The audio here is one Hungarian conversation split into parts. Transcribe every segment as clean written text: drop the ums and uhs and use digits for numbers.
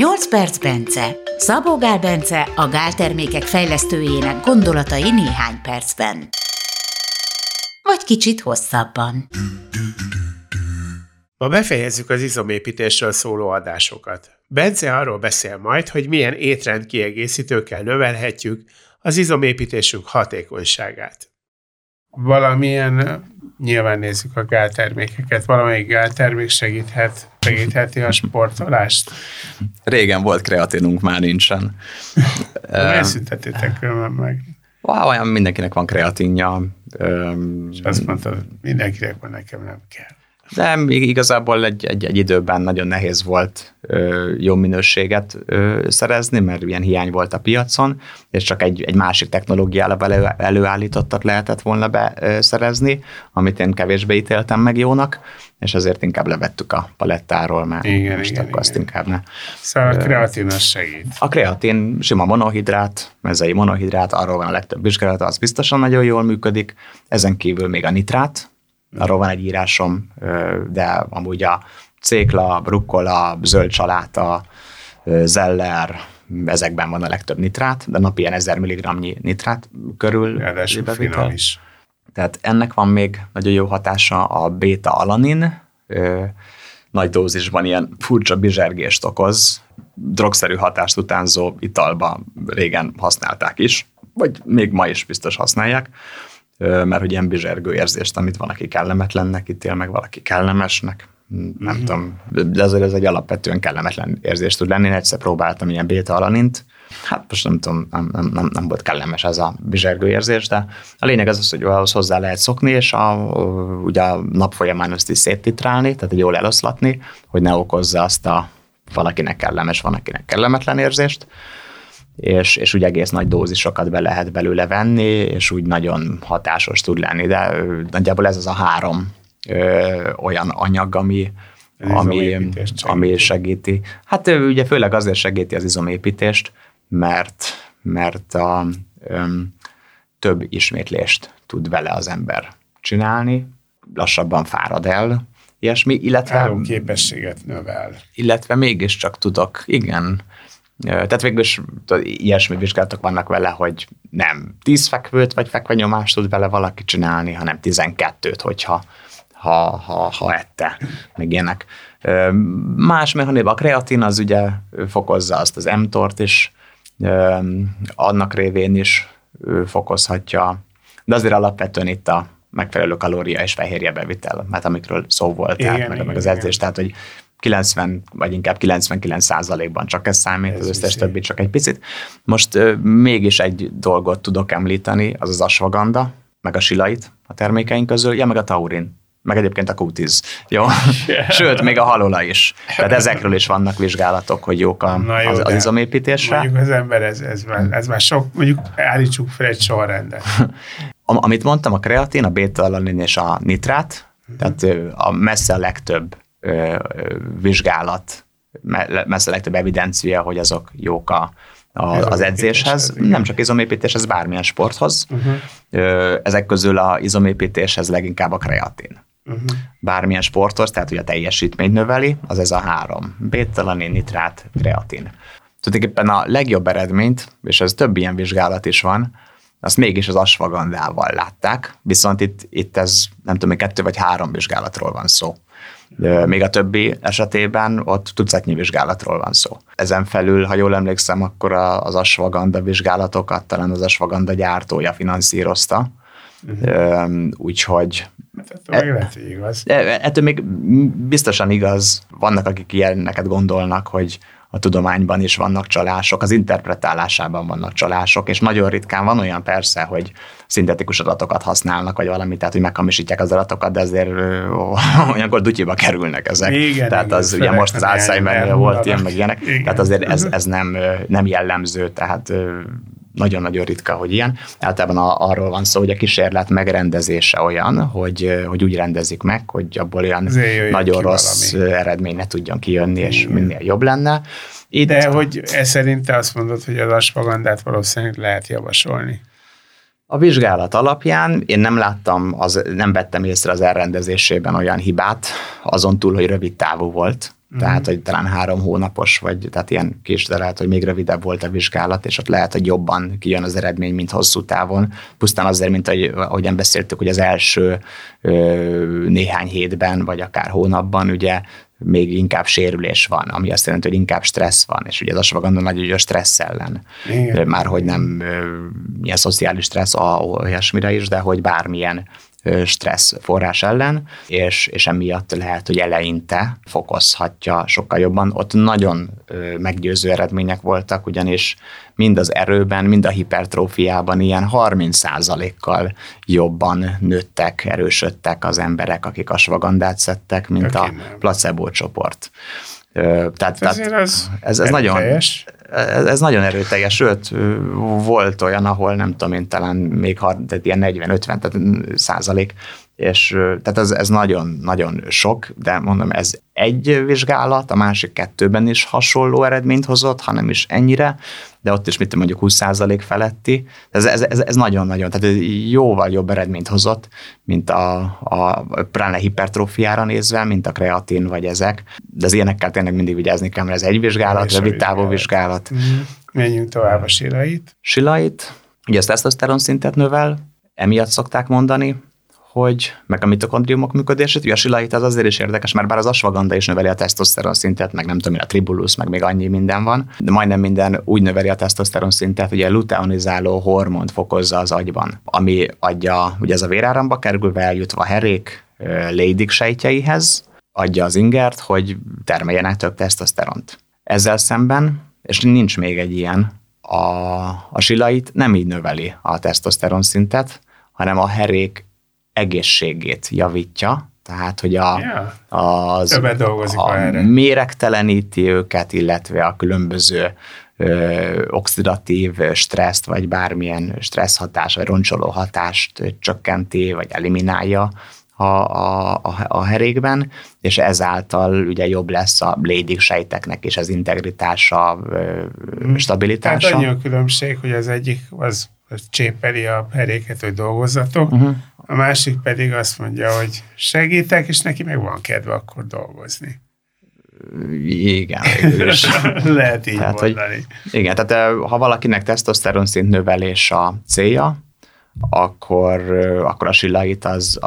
8 perc Bence. Szabó Gál Bence, a gáltermékek fejlesztőjének gondolatai néhány percben. Vagy kicsit hosszabban. Ma befejezzük az izomépítésről szóló adásokat. Bence arról beszél majd, hogy milyen étrendkiegészítőkkel növelhetjük az izomépítésünk hatékonyságát. Nyilván nézzük a gáltermékeket. Valamelyik gáltermék segítheti a sportolást? Régen volt kreatinunk, már nincsen. Elszüntetétek különben meg. Olyan mindenkinek van kreatinja. És azt mondta, mindenkinek van, nekem nem kell. De igazából egy időben nagyon nehéz volt jó minőséget szerezni, mert ilyen hiány volt a piacon, és csak egy másik technológiával előállítottat lehetett volna beszerezni, amit én kevésbé ítéltem meg jónak, és azért inkább levettük a palettáról, mert azt inkább ne. Szóval a kreatin az segít. A kreatin sima monohidrát, mezei monohidrát, arról van a legtöbb vizsgálata, az biztosan nagyon jól működik, ezen kívül még a nitrát, arról van egy írásom, de amúgy a cékla, brukkola, zöld saláta, zeller, ezekben van a legtöbb nitrát, de napi ilyen 1000 mg-nyi nitrát körül. Ráadásul finom is. Tehát ennek van még nagyon jó hatása a beta-alanin, nagy dózisban ilyen furcsa bizsergést okoz, drogszerű hatást utánzó italba régen használták is, vagy még ma is biztos használják, mert hogy ilyen bizsergő érzést, amit van, aki kellemetlennek ítél, meg valaki kellemesnek, nem tudom, de azért ez egy alapvetően kellemetlen érzést tud lenni. Én egyszer próbáltam ilyen beta-alanint, most nem tudom, nem volt kellemes ez a bizsergő érzés, de a lényeg az, hogy ahhoz hozzá lehet szokni, és ugye a nap folyamán ezt is széttitrálni, tehát jól eloszlatni, hogy ne okozza azt a valakinek kellemes, van akinek kellemetlen érzést, és úgy egész nagy dózisokat be lehet belőle venni, és úgy nagyon hatásos tud lenni, de nagyjából ez az a három olyan anyag, ami segíti. Hát ugye főleg azért segíti az izomépítést, mert a több ismétlést tud vele az ember csinálni, lassabban fárad el, ilyesmi, illetve képességet növel. Illetve mégiscsak tudok, igen, tehát végül is ilyesmi vizsgálatok vannak vele, hogy nem 10 fekvőt vagy fekvenyomást tud vele valaki csinálni, hanem 12-t, hogyha ha ette, meg ilyenek. Más mechanizmus, a kreatin az ugye fokozza azt az mTOR-t is, annak révén is fokozhatja, de azért alapvetően itt a megfelelő kalória és fehérje bevitel, mert amikről szó volt, meg az edzés, tehát hogy 90 vagy inkább 99%-ban csak ez számít, az összes többi csak egy picit. Most mégis egy dolgot tudok említeni, az ashwagandha, meg a shilajit a termékeink közül, meg a taurin, meg egyébként a Q10. Jó? Sőt, még a halolaj is. Tehát ezekről is vannak vizsgálatok, hogy jók az izomépítésre. Mondjuk az ember, ez már sok, mondjuk állítsuk fel egy sorrendet. Amit mondtam, a kreatin, a beta-alanin és a nitrát, tehát a messze a legtöbb vizsgálat, messze legtöbb evidencia, hogy azok jók az edzéshez, nem csak izomépítéshez, bármilyen sporthoz. Ezek közül az izomépítéshez leginkább a kreatin. Bármilyen sporthoz, tehát ugye a teljesítményt növeli, az ez a három. Beta-alanin, nitrát, kreatin. Tulajdonképpen a legjobb eredményt, és ez több ilyen vizsgálat is van, azt mégis az ashwagandhával látták, viszont itt ez, nem tudom, 2 vagy 3 vizsgálatról van szó. Még a többi esetében ott tucatnyi vizsgálatról van szó. Ezen felül, ha jól emlékszem, akkor az ashwagandha vizsgálatokat talán az ashwagandha gyártója finanszírozta. Úgyhogy... Ettől még biztosan igaz. Vannak, akik ilyeneket gondolnak, hogy a tudományban is vannak csalások, az interpretálásában vannak csalások, és nagyon ritkán van olyan persze, hogy szintetikus adatokat használnak, vagy valami, tehát hogy meghamisítják az adatokat, de azért olyankor dutyiba kerülnek ezek. Igen, tehát az ugye most az Alzheimernél volt ilyen, meg ilyenek, igen. Tehát azért ez nem jellemző, tehát nagyon-nagyon ritka, hogy ilyen. Általában arról van szó, hogy a kísérlet megrendezése olyan, hogy úgy rendezik meg, hogy abból olyan nagyon rossz eredmény ne tudjon kijönni, és minél jobb lenne. De hogy szerint te azt mondod, hogy az ashwagandhát valószínűleg lehet javasolni? A vizsgálat alapján én nem vettem észre az elrendezésében olyan hibát, azon túl, hogy rövid távú volt. Tehát, hogy talán 3 hónapos, vagy tehát ilyen kis, de lehet, hogy még rövidebb volt a vizsgálat, és ott lehet, hogy jobban kijön az eredmény, mint hosszú távon. Pusztán azért, mint ahogyan beszéltük, hogy az első néhány hétben, vagy akár hónapban ugye még inkább sérülés van, ami azt jelenti, hogy inkább stressz van, és ugye az ashwagandha nagyon jó stressz ellen. Igen. Már hogy nem ilyen szociális stressz, olyasmire is, de hogy bármilyen stressz forrás ellen, és emiatt lehet, hogy eleinte fokozhatja sokkal jobban. Ott nagyon meggyőző eredmények voltak, ugyanis mind az erőben, mind a hipertrófiában ilyen 30%-kal jobban nőttek, erősödtek az emberek, akik ashwagandhát szedtek, mint a placebo csoport. Ez nagyon erőteljes, sőt, volt olyan, ahol nem tudom én, talán még ilyen 40-50%, és tehát ez nagyon-nagyon sok, de mondom, ez egy vizsgálat, a másik 2-ben is hasonló eredményt hozott, hanem is ennyire, de ott is mit mondjuk 20% feletti, ez nagyon-nagyon, tehát jóval jobb eredményt hozott, mint a hipertrófiára nézve, mint a kreatin vagy ezek, de az ilyenekkel tényleg mindig vigyázni kell, mert ez egy vizsgálat, rövid távú vizsgálat. Menjünk tovább a Shilajit. Shilajit, ugye az tesztoszteron szintet növel, emiatt szokták mondani, hogy meg a mitokondriumok működését, ugye a Shilajit az azért is érdekes, mert bár az ashwagandha is növeli a tesztoszteron szintet, meg nem tudom, a tribulus, meg még annyi minden van, de majdnem minden úgy növeli a tesztoszteron szintet, hogy a luteonizáló hormont fokozza az agyban, ami adja, ugye ez a véráramba kerülve eljutva a herék Leydig sejtjeihez, adja az ingert, hogy termeljenek több tesztoszteront. Ezzel szemben, és nincs még egy ilyen, a Shilajit nem így növeli a tesztoszteron szintet, hanem a herék egészségét javítja, tehát, hogy méregteleníti őket, illetve a különböző oxidatív stresszt, vagy bármilyen stressz hatás, vagy roncsoló hatást csökkenti, vagy eliminálja a herékben, és ezáltal ugye jobb lesz a Leydig sejteknek is az integritása, stabilitása. Tehát annyi a különbség, hogy az egyik az csépeli a heréket, hogy dolgozzatok, a másik pedig azt mondja, hogy segítek, és neki meg van kedve akkor dolgozni. Igen. Lehet így tehát, mondani. Hogy, igen, tehát ha valakinek tesztoszteron szint növelés a célja, akkor a Shilajit az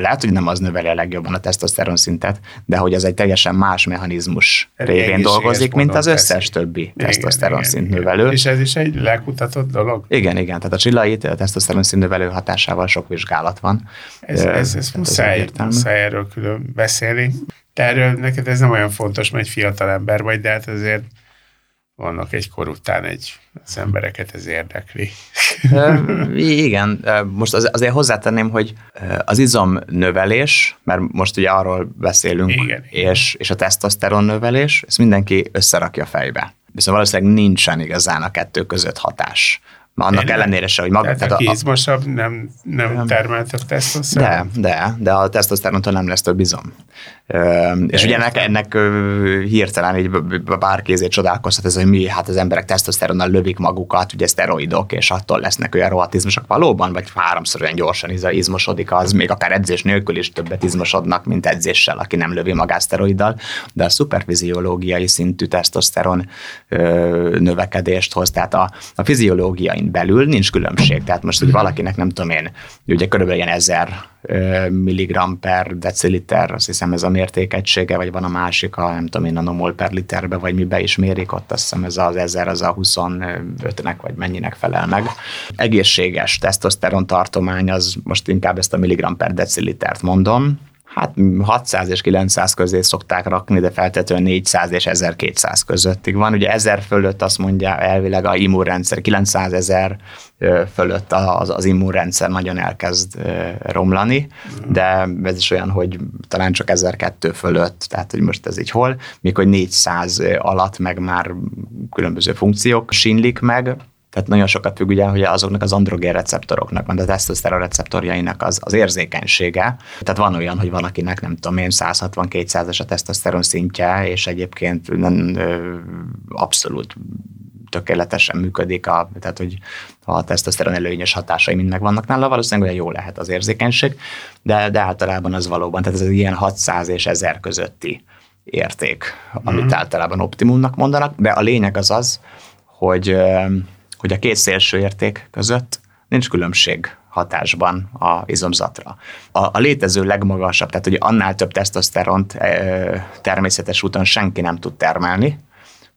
lehet, hogy nem az növeli a legjobban a tesztoszteron szintet, de hogy ez egy teljesen más mechanizmus révén dolgozik, mint az összes többi tesztoszteron szint növelő. És ez is egy lekutatott dolog? Igen, tehát a Shilajit a tesztoszteron szint növelő hatásával sok vizsgálat van. Ez muszáj erről külön beszélni. Te erről neked ez nem olyan fontos, mert egy fiatal ember vagy, de hát azért vannak egy kor után az embereket ez érdekli. Igen, most azért hozzátenném, hogy az izomnövelés, mert most ugye arról beszélünk, és a tesztoszteron növelés, ezt mindenki összerakja fejbe. Viszont valószínűleg nincsen igazán a 2 között hatás. Annak ellenére se, hogy maga... Tehát aki izmosabb, nem termel több tesztoszteront? De a tesztoszterontól nem lesz több izom. És ugye ennek hirtelen így bárki ezért csodálkozhat, ez, hogy az emberek tesztoszteronnal lövik magukat, ugye szteroidok, és attól lesznek olyan rohatizmusok valóban, vagy 3-szor olyan gyorsan izmosodik, az még akár edzés nélkül is többet izmosodnak, mint edzéssel, aki nem lövi magát szteroiddal, de a szuperfiziológiai szintű tesztoszteron növekedést hoz, tehát a fiziológiain belül nincs különbség, tehát most, hogy valakinek nem tudom én, ugye körülbelül ilyen 1000 milligram per deciliter, azt hiszem ez a mértékegysége, vagy van a másik, a nem tudom én, nanomol per literbe, vagy mibe is mérik, ott azt hiszem ez az 1000, az a 25-nek, vagy mennyinek felel meg. Egészséges tesztoszteron tartomány, az most inkább ezt a milligram per decilitert mondom, hát 600 és 900 közé szokták rakni, de feltétlenül 400 és 1200 közöttig van. Ugye 1000 fölött azt mondja elvileg a immunrendszer, 900 000 fölött az immunrendszer nagyon elkezd romlani, de ez is olyan, hogy talán csak 1002 fölött, tehát hogy most ez így hol, míg hogy 400 alatt meg már különböző funkciók sínlik meg. Tehát nagyon sokat függ ugye, hogy azoknak az androgén receptoroknak, mert a tesztoszteron receptorjainak az érzékenysége. Tehát van olyan, hogy valakinek nem tudom én, 160-200-as a tesztoszteron szintje, és egyébként abszolút tökéletesen működik, tehát hogy a tesztoszteron előnyös hatásai mind megvannak nála, valószínűleg olyan jó lehet az érzékenység, de általában az valóban, tehát ez ilyen 600 és 1000 közötti érték, amit általában optimumnak mondanak, de a lényeg az az, hogy a két szélső érték között nincs különbség hatásban az izomzatra. A létező legmagasabb, tehát ugye annál több tesztoszteront természetes úton senki nem tud termelni,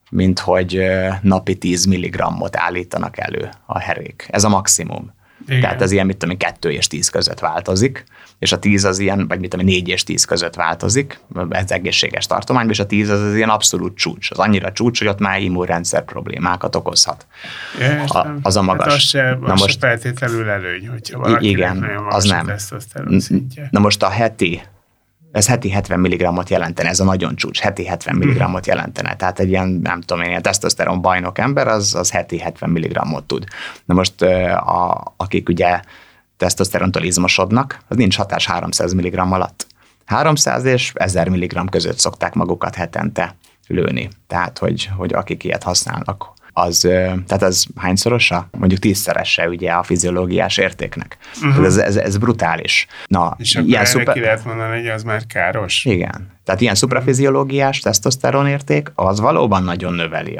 mint hogy napi 10 mg-ot állítanak elő a herék. Ez a maximum. Igen. Tehát ez ilyen, 2 és 10 között változik, és a 10 az ilyen, vagy 4 és 10 között változik, ez egészséges tartományban, és a 10 az ilyen abszolút csúcs. Az annyira csúcs, hogy ott már immunrendszer problémákat okozhat. Az a magas. Hát az feltétlenül előny, hogyha valakinek nagyon magas a tesztoszteron szintje. Na most ez heti 70 mg-ot jelentene, ez a nagyon csúcs, heti 70 mg-ot jelentene. Tehát egy ilyen, a tesztoszteron bajnok ember, az heti 70 mg-ot tud. Na most, akik ugye tesztoszterontól izmosodnak, az nincs hatás 300 mg alatt. 300 és 1000 mg között szokták magukat hetente lőni. Tehát, hogy akik ilyet használnak, az hányszorosa? Mondjuk 10-szerese ugye a fiziológiás értéknek. Uh-huh. Ez brutális. Na, és akkor erre ki lehet mondani, hogy az már káros? Igen. Tehát ilyen szuprafiziológiás tesztoszteron érték, az valóban nagyon növeli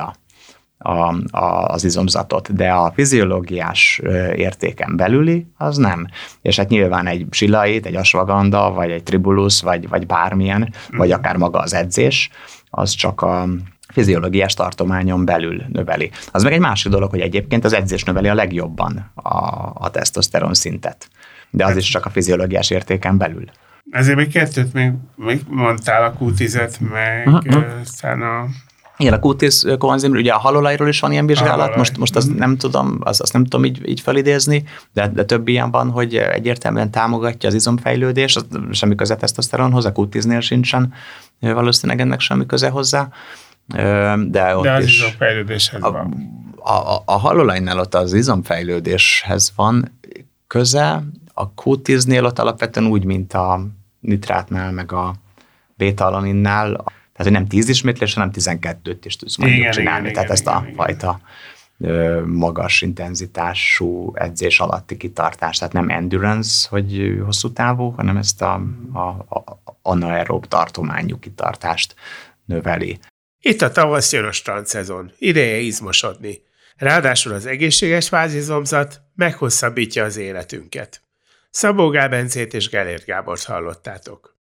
az izomzatot, de a fiziológiás értéken belüli, az nem. És hát nyilván egy Shilajit, egy ashwagandha, vagy egy tribulus, vagy bármilyen, vagy akár maga az edzés, az csak a fiziológiás tartományon belül növeli. Az meg egy másik dolog, hogy egyébként az edzés növeli a legjobban a tesztoszteron szintet, de az is csak a fiziológiás értéken belül. Ezért még kettőt még mondtál, a Q10-et, meg aztán a... Igen, a Q10 konzim, ugye a halolajról is van ilyen vizsgálat, most azt nem tudom, azt nem tudom így felidézni, de több ilyen van, hogy egyértelműen támogatja az izomfejlődést, az semmi köze tesztoszteronhoz, a Q10-nél sincsen valószínűleg ennek semmi köze hozzá. De ott az izomfejlődéshez van. A halolajnál ott az izomfejlődéshez van köze, a Q10-nél ott alapvetően úgy, mint a nitrátnál, meg a beta-alaninnál, tehát hogy nem 10 ismétlés, hanem 12-t is tudsz mondjuk csinálni, fajta magas intenzitású edzés alatti kitartás, tehát nem endurance, hogy hosszú távú, hanem ezt a anaerób tartományú kitartást növeli. Itt a tavasz jön a strandszezon, ideje izmosodni. Ráadásul az egészséges vázizomzat meghosszabbítja az életünket. Szabó Gál Bencét és Gellért Gábort hallottátok.